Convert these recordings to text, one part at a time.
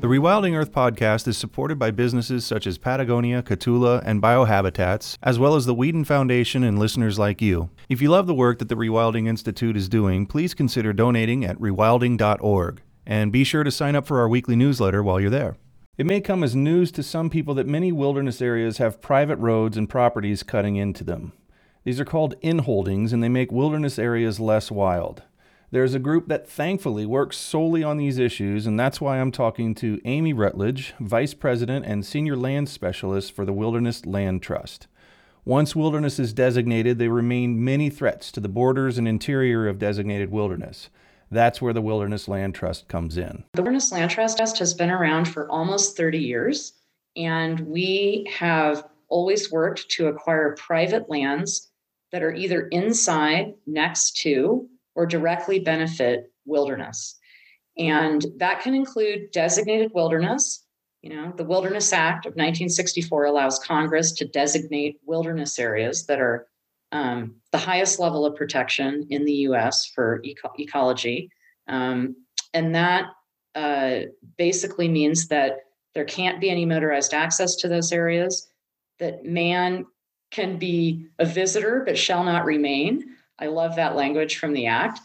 The Rewilding Earth Podcast is supported by businesses such as Patagonia, Catula, and Biohabitats, as well as the Weeden Foundation and listeners like you. If you love the work that the Rewilding Institute is doing, please consider donating at rewilding.org, and be sure to sign up for our weekly newsletter while you're there. It may come as news to some people that many wilderness areas have private roads and properties cutting into them. These are called inholdings, and they make wilderness areas less wild. There's a group that thankfully works solely on these issues, and that's why I'm talking to Amy Rutledge, Vice President and Senior Land Specialist for the Wilderness Land Trust. Once wilderness is designated, they remain many threats to the borders and interior of designated wilderness. That's where the Wilderness Land Trust comes in. The Wilderness Land Trust has been around for almost 30 years, and we have always worked to acquire private lands that are either inside, next to, or directly benefit wilderness. And that can include designated wilderness. You know, the Wilderness Act of 1964 allows Congress to designate wilderness areas that are the highest level of protection in the U.S. for ecology. And that basically means that there can't be any motorized access to those areas, that man can be a visitor but shall not remain. I love that language from the Act.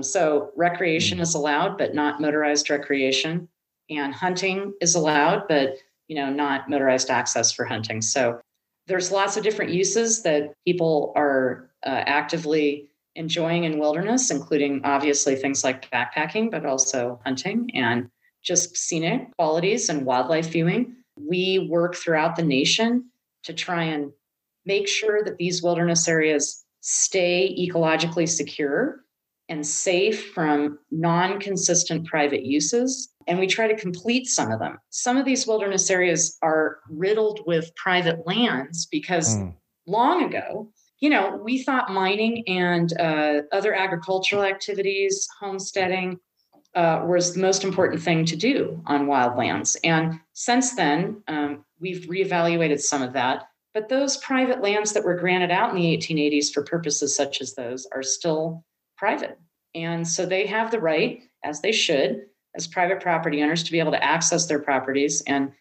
So recreation is allowed, but not motorized recreation. And hunting is allowed, but not motorized access for hunting. So there's lots of different uses that people are actively enjoying in wilderness, including obviously things like backpacking, but also hunting and just scenic qualities and wildlife viewing. We work throughout the nation to try and make sure that these wilderness areas stay ecologically secure and safe from non-consistent private uses. And we try to complete some of them. Some of these wilderness areas are riddled with private lands because long ago, we thought mining and other agricultural activities, homesteading, was the most important thing to do on wildlands. And since then, we've reevaluated some of that. But those private lands that were granted out in the 1880s for purposes such as those are still private. And so they have the right, as they should, as private property owners, to be able to access their properties. And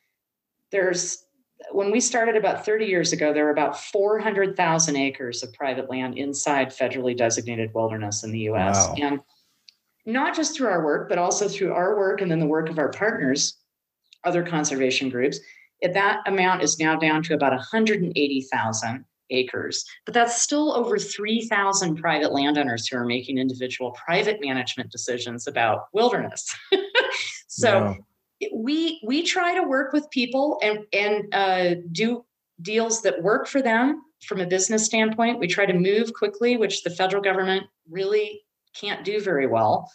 when we started about 30 years ago, there were about 400,000 acres of private land inside federally designated wilderness in the U.S. Wow. And not just through our work, but also through our work and then the work of our partners, other conservation groups. That amount is now down to about 180,000 acres, but that's still over 3,000 private landowners who are making individual private management decisions about wilderness. We try to work with people and do deals that work for them from a business standpoint. We try to move quickly, which the federal government really can't do very well.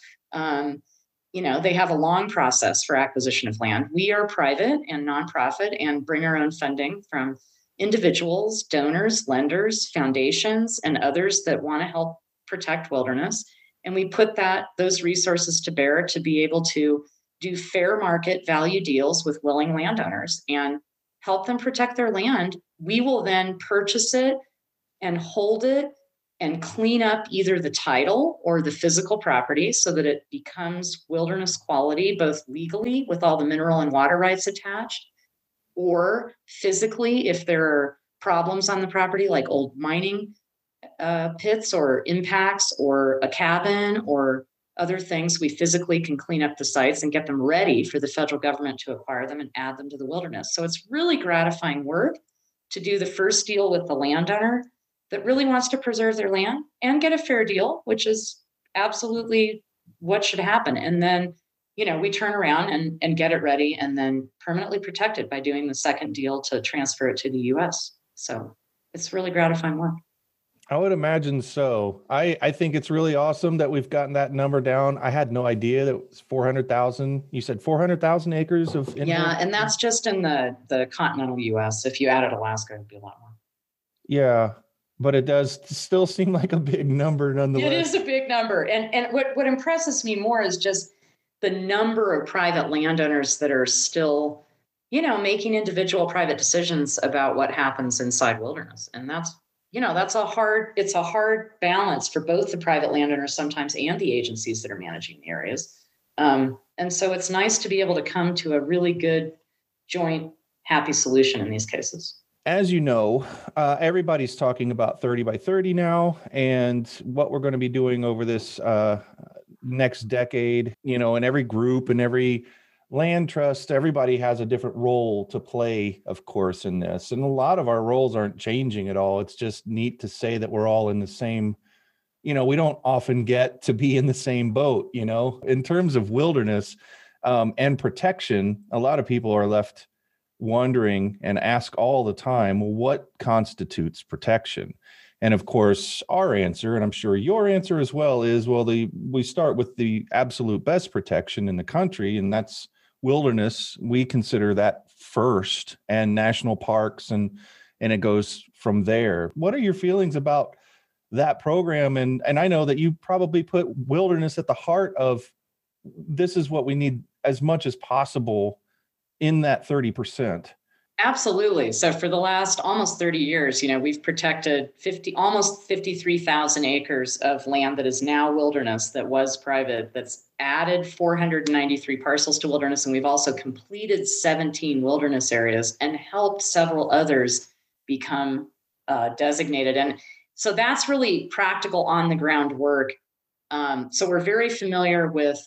They have a long process for acquisition of land. We are private and nonprofit and bring our own funding from individuals, donors, lenders, foundations, and others that want to help protect wilderness. And we put those resources to bear to be able to do fair market value deals with willing landowners and help them protect their land. We will then purchase it and hold it and clean up either the title or the physical property so that it becomes wilderness quality, both legally with all the mineral and water rights attached, or physically if there are problems on the property like old mining pits or impacts or a cabin or other things. We physically can clean up the sites and get them ready for the federal government to acquire them and add them to the wilderness. So it's really gratifying work to do the first deal with the landowner that really wants to preserve their land and get a fair deal, which is absolutely what should happen. And then, we turn around and get it ready and then permanently protect it by doing the second deal to transfer it to the U.S. So it's really gratifying work. I would imagine so. I think it's really awesome that we've gotten that number down. I had no idea that it was 400,000. You said 400,000 acres of inland? Yeah, and that's just in the continental U.S. If you added Alaska, it'd be a lot more. Yeah. but it does still seem like a big number nonetheless. It is a big number. And what impresses me more is just the number of private landowners that are still, you know, making individual private decisions about what happens inside wilderness. And that's, you know, that's a hard, it's a hard balance for both the private landowners sometimes and the agencies that are managing the areas. And so it's nice to be able to come to a really good joint happy solution in these cases. As you know, everybody's talking about 30 by 30 now, and what we're going to be doing over this next decade, you know, and every group and every land trust, everybody has a different role to play, of course, in this. And a lot of our roles aren't changing at all. It's just neat to say that we're all in the same, you know, we don't often get to be in the same boat, you know, in terms of wilderness and protection. A lot of people are left wondering and ask all the time, what constitutes protection? And of course, our answer, and I'm sure your answer as well, is, well, we start with the absolute best protection in the country, and that's wilderness. We consider that first, and national parks, and it goes from there. What are your feelings about that program? And I know that you probably put wilderness at the heart of this is what we need as much as possible in that 30%. Absolutely. So for the last almost 30 years, you know, we've protected almost 53,000 acres of land that is now wilderness, that was private, that's added 493 parcels to wilderness. And we've also completed 17 wilderness areas and helped several others become designated. And so that's really practical on the ground work. So we're very familiar with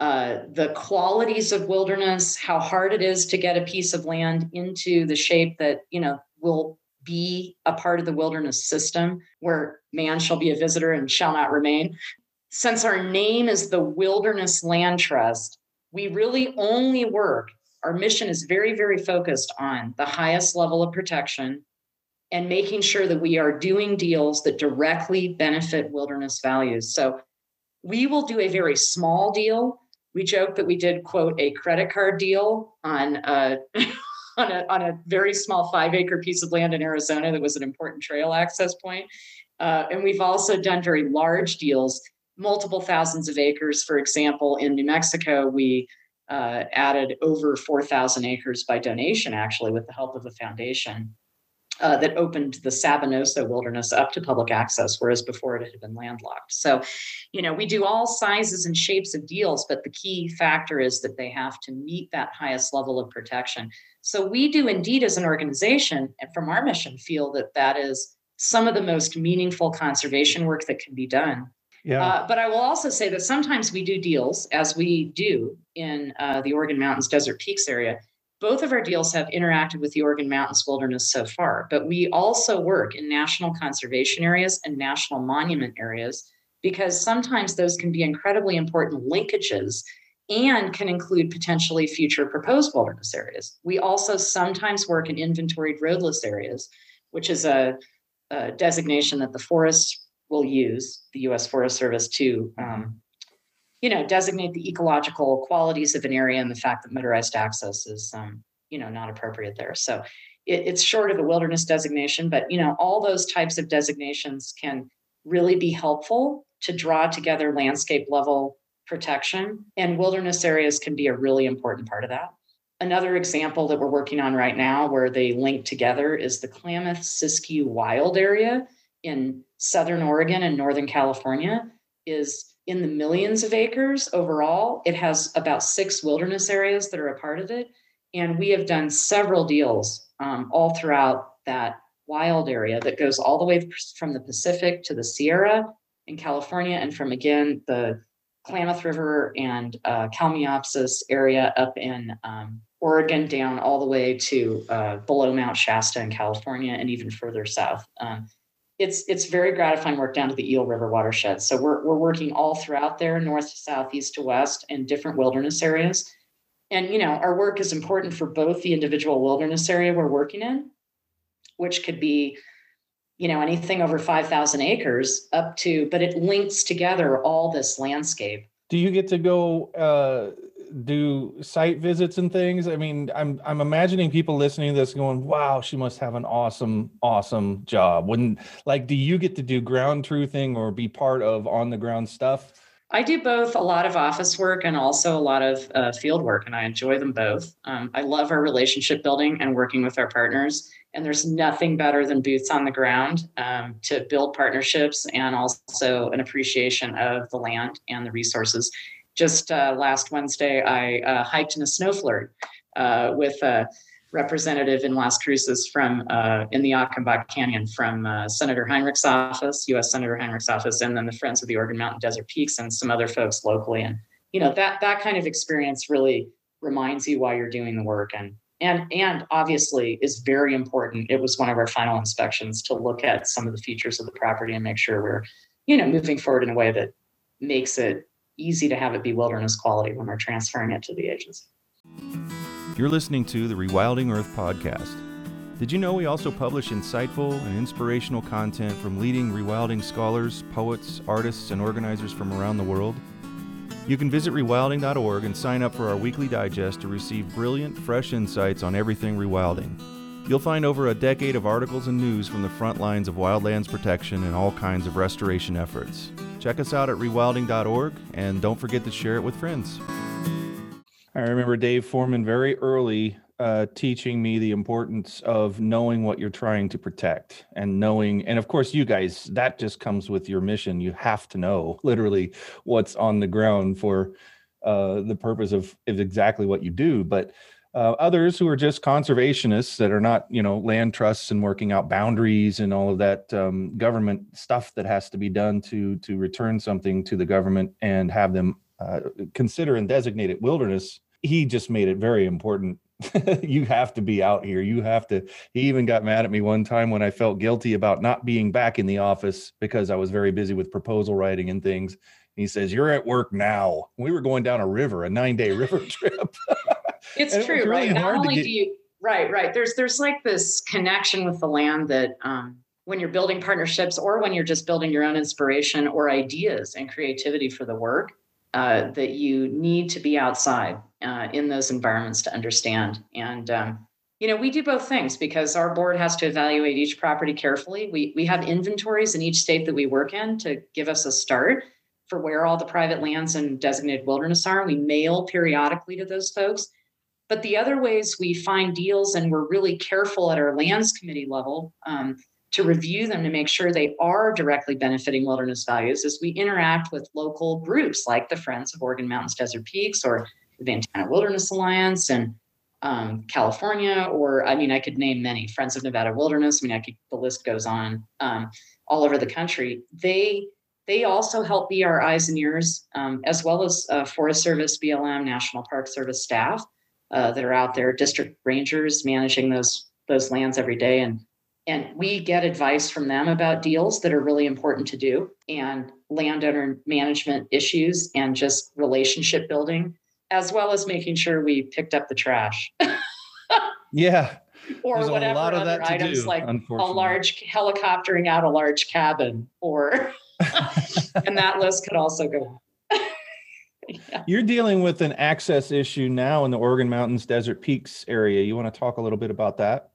the qualities of wilderness, how hard it is to get a piece of land into the shape that, you know, will be a part of the wilderness system, where man shall be a visitor and shall not remain. Since our name is the Wilderness Land Trust, we really only work, our mission is very, very focused on the highest level of protection and making sure that we are doing deals that directly benefit wilderness values. So we will do a very small deal. We joke that we did, quote, a credit card deal on a very small 5-acre piece of land in Arizona that was an important trail access point. And we've also done very large deals, multiple thousands of acres. For example, in New Mexico, we added over 4,000 acres by donation, actually, with the help of the foundation that opened the Sabinoso Wilderness up to public access, whereas before it had been landlocked. So, you know, we do all sizes and shapes of deals, but the key factor is that they have to meet that highest level of protection. So we do indeed, as an organization, and from our mission, feel that that is some of the most meaningful conservation work that can be done. Yeah. But I will also say that sometimes we do deals, as we do in the Organ Mountains-Desert Peaks area. Both of our deals have interacted with the Organ Mountains wilderness so far, but we also work in national conservation areas and national monument areas, because sometimes those can be incredibly important linkages and can include potentially future proposed wilderness areas. We also sometimes work in inventoried roadless areas, which is a designation that the forests will use, the U.S. Forest Service, to you know, designate the ecological qualities of an area and the fact that motorized access is, you know, not appropriate there. So it's short of a wilderness designation, but, you know, all those types of designations can really be helpful to draw together landscape level protection, and wilderness areas can be a really important part of that. Another example that we're working on right now where they link together is the Klamath Siskiyou Wild Area in Southern Oregon and Northern California is in the millions of acres overall. It has about 6 wilderness areas that are a part of it. And we have done several deals all throughout that wild area that goes all the way from the Pacific to the Sierra in California, and from, again, the Klamath River and Kalmiopsis area up in Oregon, down all the way to below Mount Shasta in California, and even further south. It's very gratifying work down to the Eel River watershed. So we're working all throughout there, north to south, east to west, in different wilderness areas. And, you know, our work is important for both the individual wilderness area we're working in, which could be, you know, anything over 5,000 acres up to, but it links together all this landscape. Do you get to go do site visits and things? I mean, I'm imagining people listening to this going, wow, she must have an awesome, awesome job. Do you get to do ground truthing or be part of on the ground stuff? I do both, a lot of office work and also a lot of field work, and I enjoy them both. I love our relationship building and working with our partners, and there's nothing better than boots on the ground to build partnerships and also an appreciation of the land and the resources. Just last Wednesday, I hiked in a snow flurry with a representative in Las Cruces from in the Achenbach Canyon from Senator Heinrich's office, U.S. Senator Heinrich's office, and then the Friends of the Organ Mountains-Desert Peaks and some other folks locally. And you know, that kind of experience really reminds you why you're doing the work, and obviously is very important. It was one of our final inspections to look at some of the features of the property and make sure we're, you know, moving forward in a way that makes it easy to have it be wilderness quality when we're transferring it to the agency. You're listening to the Rewilding Earth Podcast. Did you know we also publish insightful and inspirational content from leading rewilding scholars, poets, artists, and organizers from around the world? You can visit rewilding.org and sign up for our weekly digest to receive brilliant, fresh insights on everything rewilding. You'll find over a decade of articles and news from the front lines of wildlands protection and all kinds of restoration efforts. Check us out at rewilding.org, and don't forget to share it with friends. I remember Dave Foreman very early teaching me the importance of knowing what you're trying to protect and knowing, and of course you guys, that just comes with your mission. You have to know literally what's on the ground for the purpose of exactly what you do. But others who are just conservationists that are not, you know, land trusts and working out boundaries and all of that government stuff that has to be done to return something to the government and have them consider and designate it wilderness. He just made it very important. You have to be out here. You have to. He even got mad at me one time when I felt guilty about not being back in the office because I was very busy with proposal writing and things. And he says, "You're at work now." We were going down a river, a 9-day river trip. It's and true, it really right? Not only do you, right. There's like this connection with the land that when you're building partnerships or when you're just building your own inspiration or ideas and creativity for the work, that you need to be outside in those environments to understand. And, you know, we do both things because our board has to evaluate each property carefully. We have inventories in each state that we work in to give us a start for where all the private lands and designated wilderness are. We mail periodically to those folks. But the other ways we find deals, and we're really careful at our lands committee level to review them to make sure they are directly benefiting wilderness values, is we interact with local groups like the Friends of Organ Mountains-Desert Peaks or the Ventana Wilderness Alliance and California, or I mean, I could name many, Friends of Nevada Wilderness. I mean, the list goes on all over the country. They also help be our eyes and ears, as well as Forest Service, BLM, National Park Service staff. That are out there, district rangers managing those lands every day. And we get advice from them about deals that are really important to do and landowner management issues and just relationship building, as well as making sure we picked up the trash. Yeah. Or there's whatever other items do, like a large helicoptering out a large cabin or, and that list could also go on. Yeah. You're dealing with an access issue now in the Organ Mountains Desert Peaks area. You want to talk a little bit about that?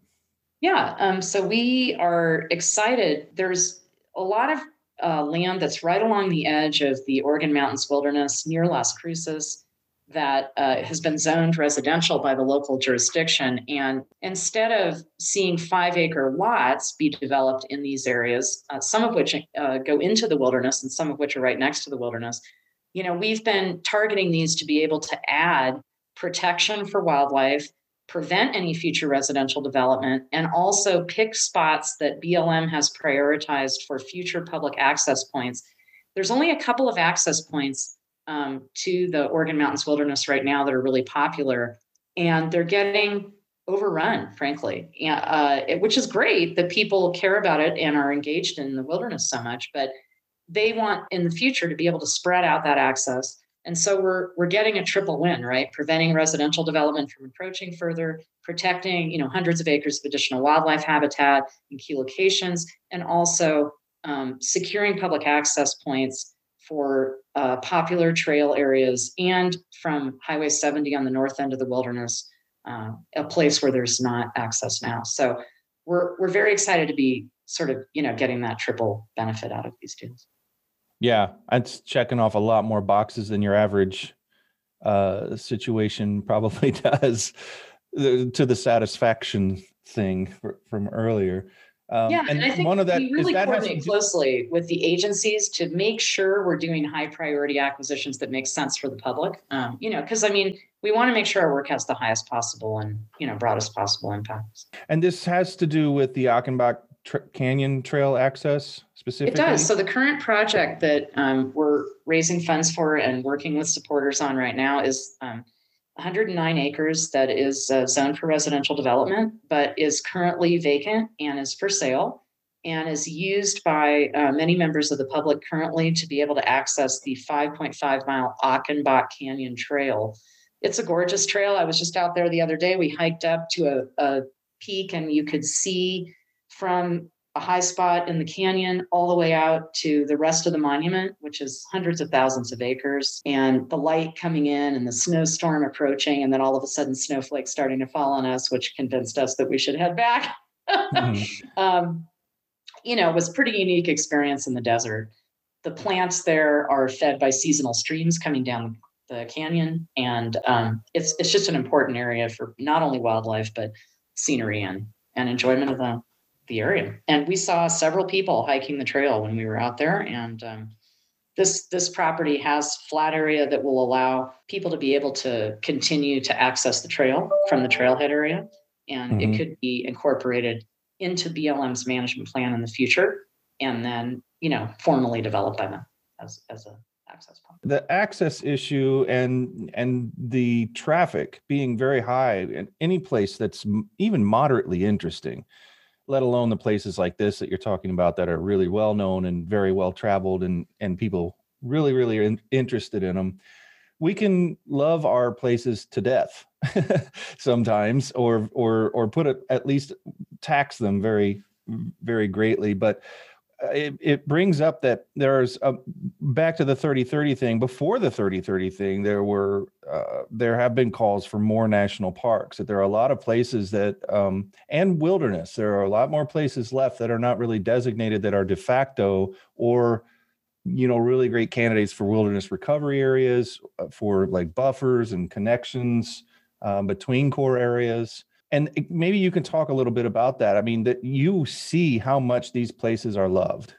Yeah. So we are excited. There's a lot of land that's right along the edge of the Organ Mountains Wilderness near Las Cruces that has been zoned residential by the local jurisdiction. And instead of seeing 5-acre lots be developed in these areas, some of which go into the wilderness and some of which are right next to the wilderness, you know, we've been targeting these to be able to add protection for wildlife, prevent any future residential development, and also pick spots that BLM has prioritized for future public access points. There's only a couple of access points to the Organ Mountains Wilderness right now that are really popular, and they're getting overrun, frankly, which is great that people care about it and are engaged in the wilderness so much, but they want in the future to be able to spread out that access. And so we're getting a triple win, right? Preventing residential development from encroaching further, protecting, you know, hundreds of acres of additional wildlife habitat in key locations, and also securing public access points for popular trail areas and from Highway 70 on the north end of the wilderness, a place where there's not access now. So we're very excited to be sort of, you know, getting that triple benefit out of these deals. Yeah, it's checking off a lot more boxes than your average situation probably does, to the satisfaction thing from earlier. Yeah, and I think one of that, we really coordinate closely with the agencies to make sure we're doing high priority acquisitions that make sense for the public. You know, because I mean, we want to make sure our work has the highest possible and, you know, broadest possible impacts. And this has to do with the Achenbach Canyon trail access specifically? It does. So the current project that we're raising funds for and working with supporters on right now is 109 acres that is zoned for residential development, but is currently vacant and is for sale and is used by many members of the public currently to be able to access the 5.5 mile Achenbach Canyon Trail. It's a gorgeous trail. I was just out there the other day. We hiked up to a peak and you could see from a high spot in the canyon all the way out to the rest of the monument, which is hundreds of thousands of acres, and the light coming in and the snowstorm approaching, and then all of a sudden snowflakes starting to fall on us, which convinced us that we should head back. You know, it was a pretty unique experience in the desert. The plants there are fed by seasonal streams coming down the canyon, and it's just an important area for not only wildlife, but scenery and enjoyment of the area. And we saw several people hiking the trail when we were out there. And this property has flat area that will allow people to be able to continue to access the trail from the trailhead area. And It could be incorporated into BLM's management plan in the future. And then, you know, formally developed by them as a access point. The access issue and the traffic being very high in any place that's even moderately interesting, let alone the places like this that you're talking about that are really well known and very well traveled and people really, really are interested in them. We can love our places to death sometimes or put it, at least tax them very, very greatly. But it brings up that there's back to the 30-30 thing. Before the 30-30 thing, there have been calls for more national parks, that there are a lot of places that, and wilderness, there are a lot more places left that are not really designated that are de facto or, you know, really great candidates for wilderness recovery areas, for like buffers and connections between core areas. And maybe you can talk a little bit about that. I mean, that you see how much these places are loved.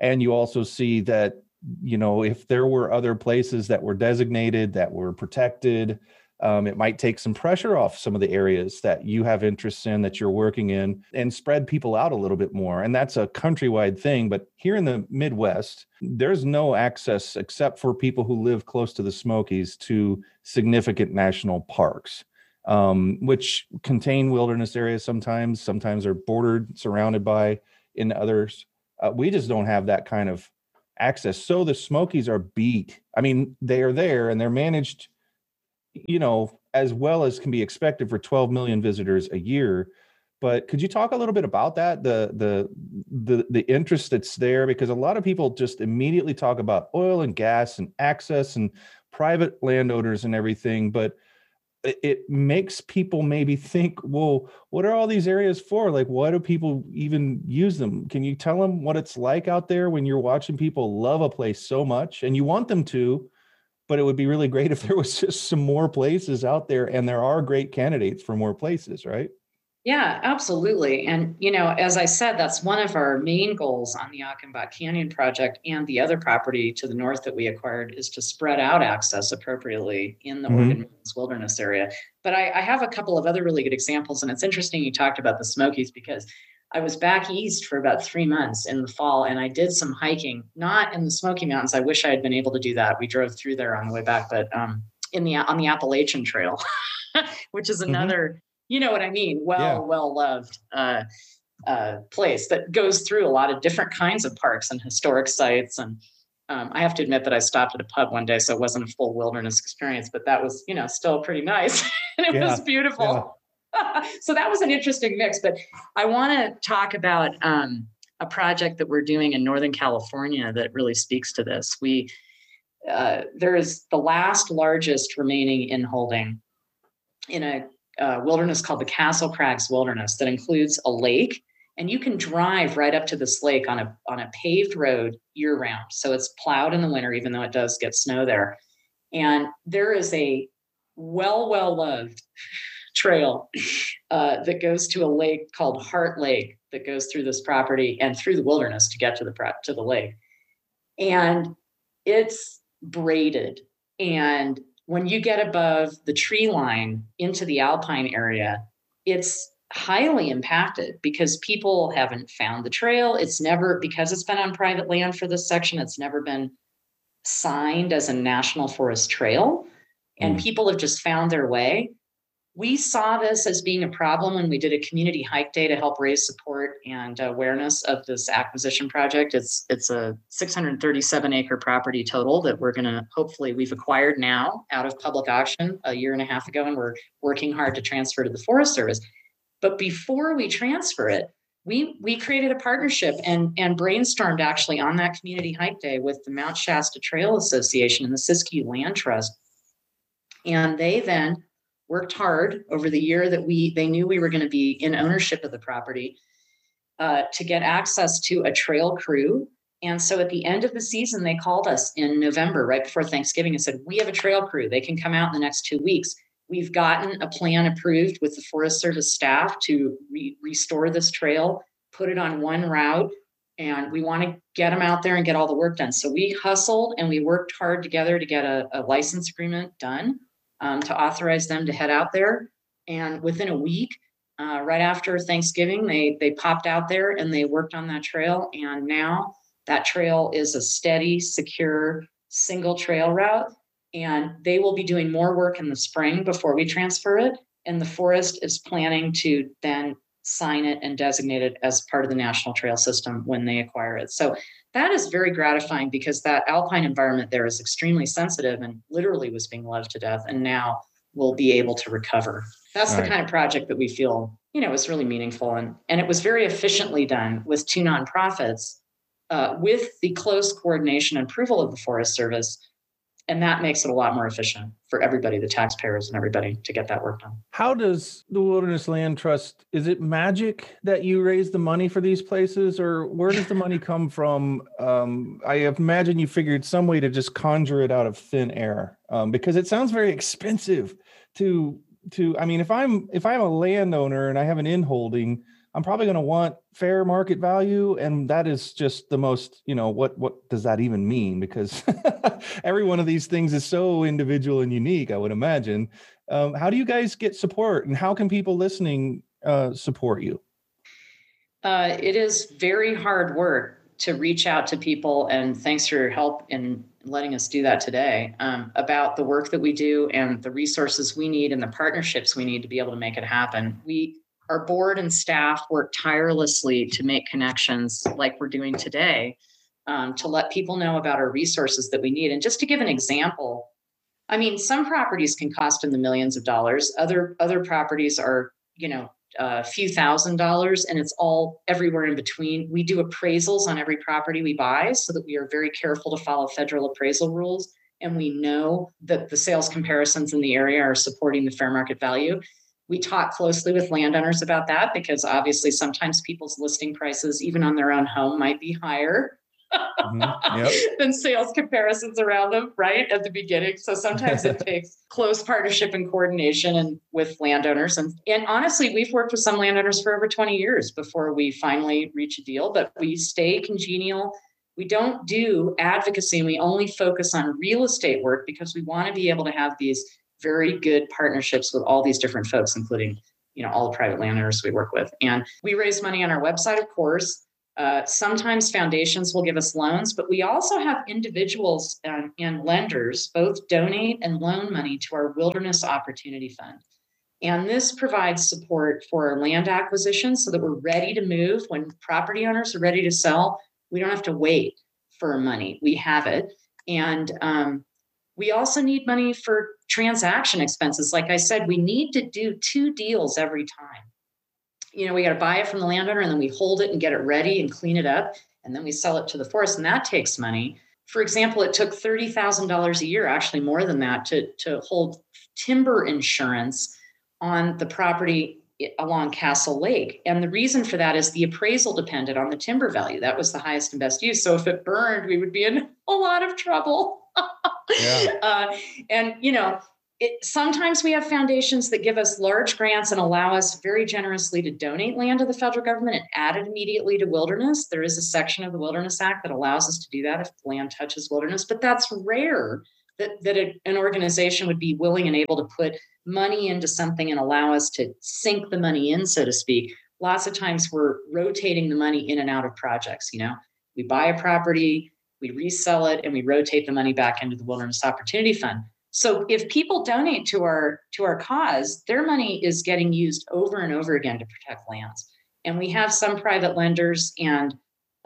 And you also see that, you know, if there were other places that were designated, that were protected, it might take some pressure off some of the areas that you have interests in, that you're working in, and spread people out a little bit more. And that's a countrywide thing. But here in the Midwest, there's no access except for people who live close to the Smokies to significant national parks, which contain wilderness areas sometimes are bordered, surrounded by in others. We just don't have that kind of access. So the Smokies are beat. I mean, they are there and they're managed, you know, as well as can be expected for 12 million visitors a year. But could you talk a little bit about that, the interest that's there? Because a lot of people just immediately talk about oil and gas and access and private landowners and everything, but it makes people maybe think, well, what are all these areas for? Like, why do people even use them? Can you tell them what it's like out there when you're watching people love a place so much and you want them to, but it would be really great if there was just some more places out there, and there are great candidates for more places, right? Yeah, absolutely. And, you know, as I said, that's one of our main goals on the Achenbach Canyon project, and the other property to the north that we acquired is to spread out access appropriately in the Organ Mountains wilderness area. But I have a couple of other really good examples. And it's interesting you talked about the Smokies, because I was back east for about 3 months in the fall, and I did some hiking, not in the Smoky Mountains. I wish I had been able to do that. We drove through there on the way back, but on the Appalachian Trail, which is another... You know what I mean? Well-loved place that goes through a lot of different kinds of parks and historic sites. And I have to admit that I stopped at a pub one day, so it wasn't a full wilderness experience, but that was, you know, still pretty nice. And it was beautiful. Yeah. So that was an interesting mix. But I want to talk about a project that we're doing in Northern California that really speaks to this. We there is the last largest remaining inholding in a wilderness called the Castle Crags Wilderness that includes a lake, and you can drive right up to this lake on a paved road year round. So it's plowed in the winter, even though it does get snow there. And there is a well-loved trail that goes to a lake called Heart Lake that goes through this property and through the wilderness to get to the lake. And it's braided. And when you get above the tree line into the alpine area, it's highly impacted because people haven't found the trail. It's never, because it's been on private land for this section, it's never been signed as a national forest trail. And people have just found their way. We saw this as being a problem when we did a community hike day to help raise support and awareness of this acquisition project. It's a 637 acre property total that we're going to, hopefully we've acquired now out of public auction a year and a half ago, and we're working hard to transfer to the Forest Service. But before we transfer it, we created a partnership and brainstormed actually on that community hike day with the Mount Shasta Trail Association and the Siskiyou Land Trust. And they then worked hard over the year that they knew we were going to be in ownership of the property to get access to a trail crew. And so at the end of the season, they called us in November, right before Thanksgiving, and said, we have a trail crew. They can come out in the next 2 weeks. We've gotten a plan approved with the Forest Service staff to restore this trail, put it on one route, and we want to get them out there and get all the work done. So we hustled and we worked hard together to get a license agreement done to authorize them to head out there. And within a week, right after Thanksgiving, they popped out there and they worked on that trail. And now that trail is a steady, secure, single trail route. And they will be doing more work in the spring before we transfer it. And the forest is planning to then sign it and designate it as part of the national trail system when they acquire it. So that is very gratifying because that alpine environment there is extremely sensitive and literally was being loved to death. And now we'll be able to recover. That's the kind of project that we feel, is really meaningful. And it was very efficiently done with two nonprofits with the close coordination and approval of the Forest Service. And that makes it a lot more efficient for everybody, the taxpayers and everybody, to get that work done. How does the Wilderness Land Trust, is it magic that you raise the money for these places, or where does the money come from? I imagine you figured some way to just conjure it out of thin air because it sounds very expensive to I mean, if I'm a landowner and I have an inholding, I'm probably going to want fair market value. And that is just the most, what does that even mean? Because every one of these things is so individual and unique, I would imagine. How do you guys get support, and how can people listening support you? It is very hard work to reach out to people. And thanks for your help in letting us do that today about the work that we do and the resources we need and the partnerships we need to be able to make it happen. Our board and staff work tirelessly to make connections like we're doing today to let people know about our resources that we need. And just to give an example, I mean, some properties can cost in the millions of dollars. Other properties are, a few $1,000s, and it's all everywhere in between. We do appraisals on every property we buy so that we are very careful to follow federal appraisal rules. And we know that the sales comparisons in the area are supporting the fair market value. We talk closely with landowners about that because obviously sometimes people's listing prices, even on their own home, might be higher than sales comparisons around them right at the beginning. So sometimes it takes close partnership and coordination and with landowners. And honestly, we've worked with some landowners for over 20 years before we finally reach a deal, but we stay congenial. We don't do advocacy, and we only focus on real estate work because we want to be able to have these very good partnerships with all these different folks, including, all the private landowners we work with. And we raise money on our website, of course. Sometimes foundations will give us loans, but we also have individuals and lenders both donate and loan money to our Wilderness Opportunity Fund. And this provides support for land acquisition so that we're ready to move. When property owners are ready to sell, we don't have to wait for money. We have it. And we also need money for transaction expenses. Like I said, we need to do two deals every time. We got to buy it from the landowner, and then we hold it and get it ready and clean it up. And then we sell it to the forest, and that takes money. For example, it took $30,000 a year, actually more than that, to hold timber insurance on the property along Castle Lake. And the reason for that is the appraisal depended on the timber value. That was the highest and best use. So if it burned, we would be in a lot of trouble. Yeah. And, you know, sometimes we have foundations that give us large grants and allow us very generously to donate land to the federal government and add it immediately to wilderness. There is a section of the Wilderness Act that allows us to do that if land touches wilderness, but that's rare that an organization would be willing and able to put money into something and allow us to sink the money in, so to speak. Lots of times we're rotating the money in and out of projects. You know, we buy a property, we resell it, and we rotate the money back into the Wilderness Opportunity Fund. So if people donate to our cause, their money is getting used over and over again to protect lands. And we have some private lenders and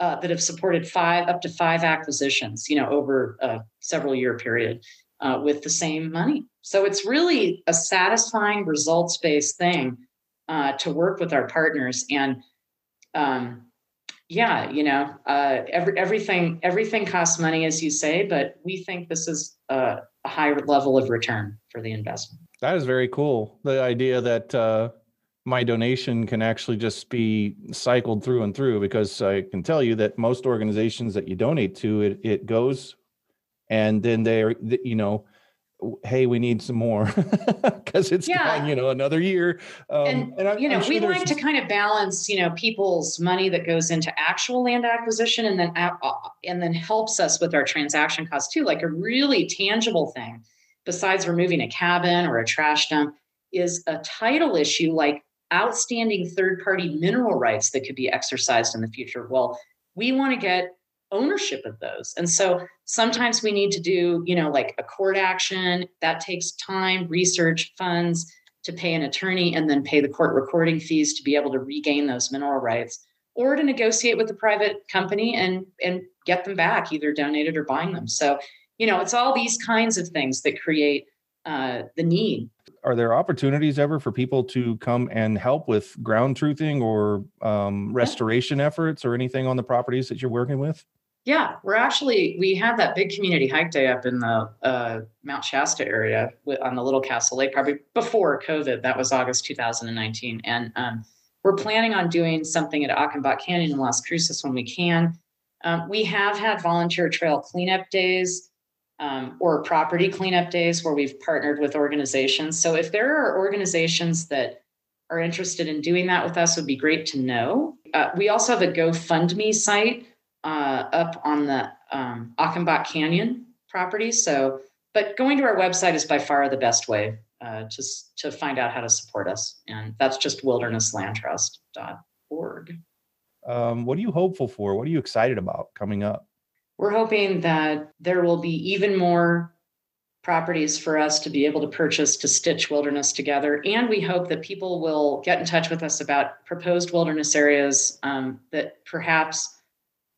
that have supported up to five acquisitions, you know, over a several year period with the same money. So it's really a satisfying results-based thing to work with our partners. And everything costs money, as you say, but we think this is a higher level of return for the investment. That is very cool. The idea that my donation can actually just be cycled through and through, because I can tell you that most organizations that you donate to, it goes, and then they're, you know, hey, we need some more because it's gone, you know, another year. And we like to kind of balance, you know, people's money that goes into actual land acquisition and then helps us with our transaction costs too. Like a really tangible thing, besides removing a cabin or a trash dump, is a title issue like outstanding third-party mineral rights that could be exercised in the future. Well, we want to get ownership of those. And so sometimes we need to do, you know, like a court action that takes time, research, funds to pay an attorney, and then pay the court recording fees to be able to regain those mineral rights, or to negotiate with the private company and get them back, either donated or buying them. So, you know, it's all these kinds of things that create the need. Are there opportunities ever for people to come and help with ground truthing or restoration efforts or anything on the properties that you're working with? Yeah, we had that big community hike day up in the Mount Shasta area on the Little Castle Lake, probably before COVID. That was August 2019. And we're planning on doing something at Achenbach Canyon in Las Cruces when we can. We have had volunteer trail cleanup days or property cleanup days where we've partnered with organizations. So if there are organizations that are interested in doing that with us, it would be great to know. We also have a GoFundMe site up on the Achenbach Canyon property. So, but going to our website is by far the best way to find out how to support us. And that's just wildernesslandtrust.org. What are you hopeful for? What are you excited about coming up? We're hoping that there will be even more properties for us to be able to purchase to stitch wilderness together. And we hope that people will get in touch with us about proposed wilderness areas that perhaps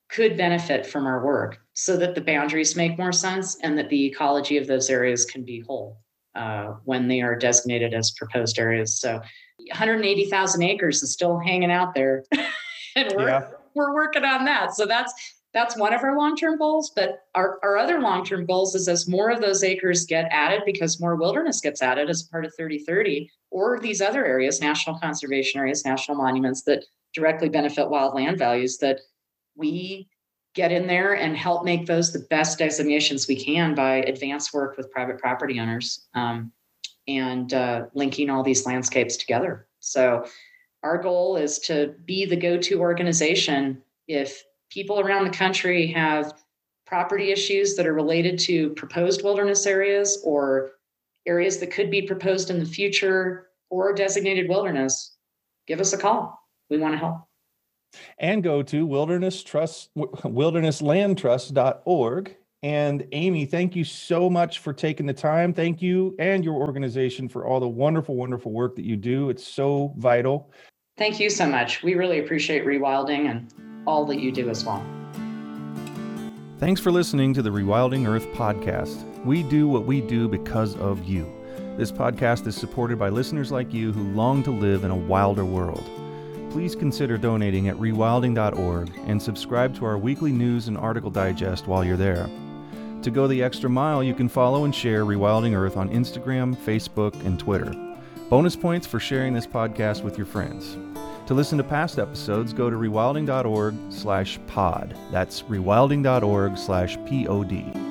could benefit from our work, so that the boundaries make more sense and that the ecology of those areas can be whole when they are designated as proposed areas. So 180,000 acres is still hanging out there and we're working on that. So that's one of our long-term goals, but our other long-term goals is, as more of those acres get added, because more wilderness gets added as part of 3030 or these other areas, national conservation areas, national monuments that directly benefit wild land values, that we get in there and help make those the best designations we can by advanced work with private property owners and linking all these landscapes together. So our goal is to be the go-to organization. If people around the country have property issues that are related to proposed wilderness areas or areas that could be proposed in the future or designated wilderness, give us a call. We want to help. And go to wildernesslandtrust.org. And Amy, thank you so much for taking the time. Thank you and your organization for all the wonderful, wonderful work that you do. It's so vital. Thank you so much. We really appreciate Rewilding and all that you do as well. Thanks for listening to the Rewilding Earth podcast. We do what we do because of you. This podcast is supported by listeners like you who long to live in a wilder world. Please consider donating at rewilding.org and subscribe to our weekly news and article digest while you're there. to go the extra mile, you can follow and share Rewilding Earth on Instagram, Facebook, and Twitter. Bonus points for sharing this podcast with your friends. To listen to past episodes, go to rewilding.org/pod. That's rewilding.org/pod.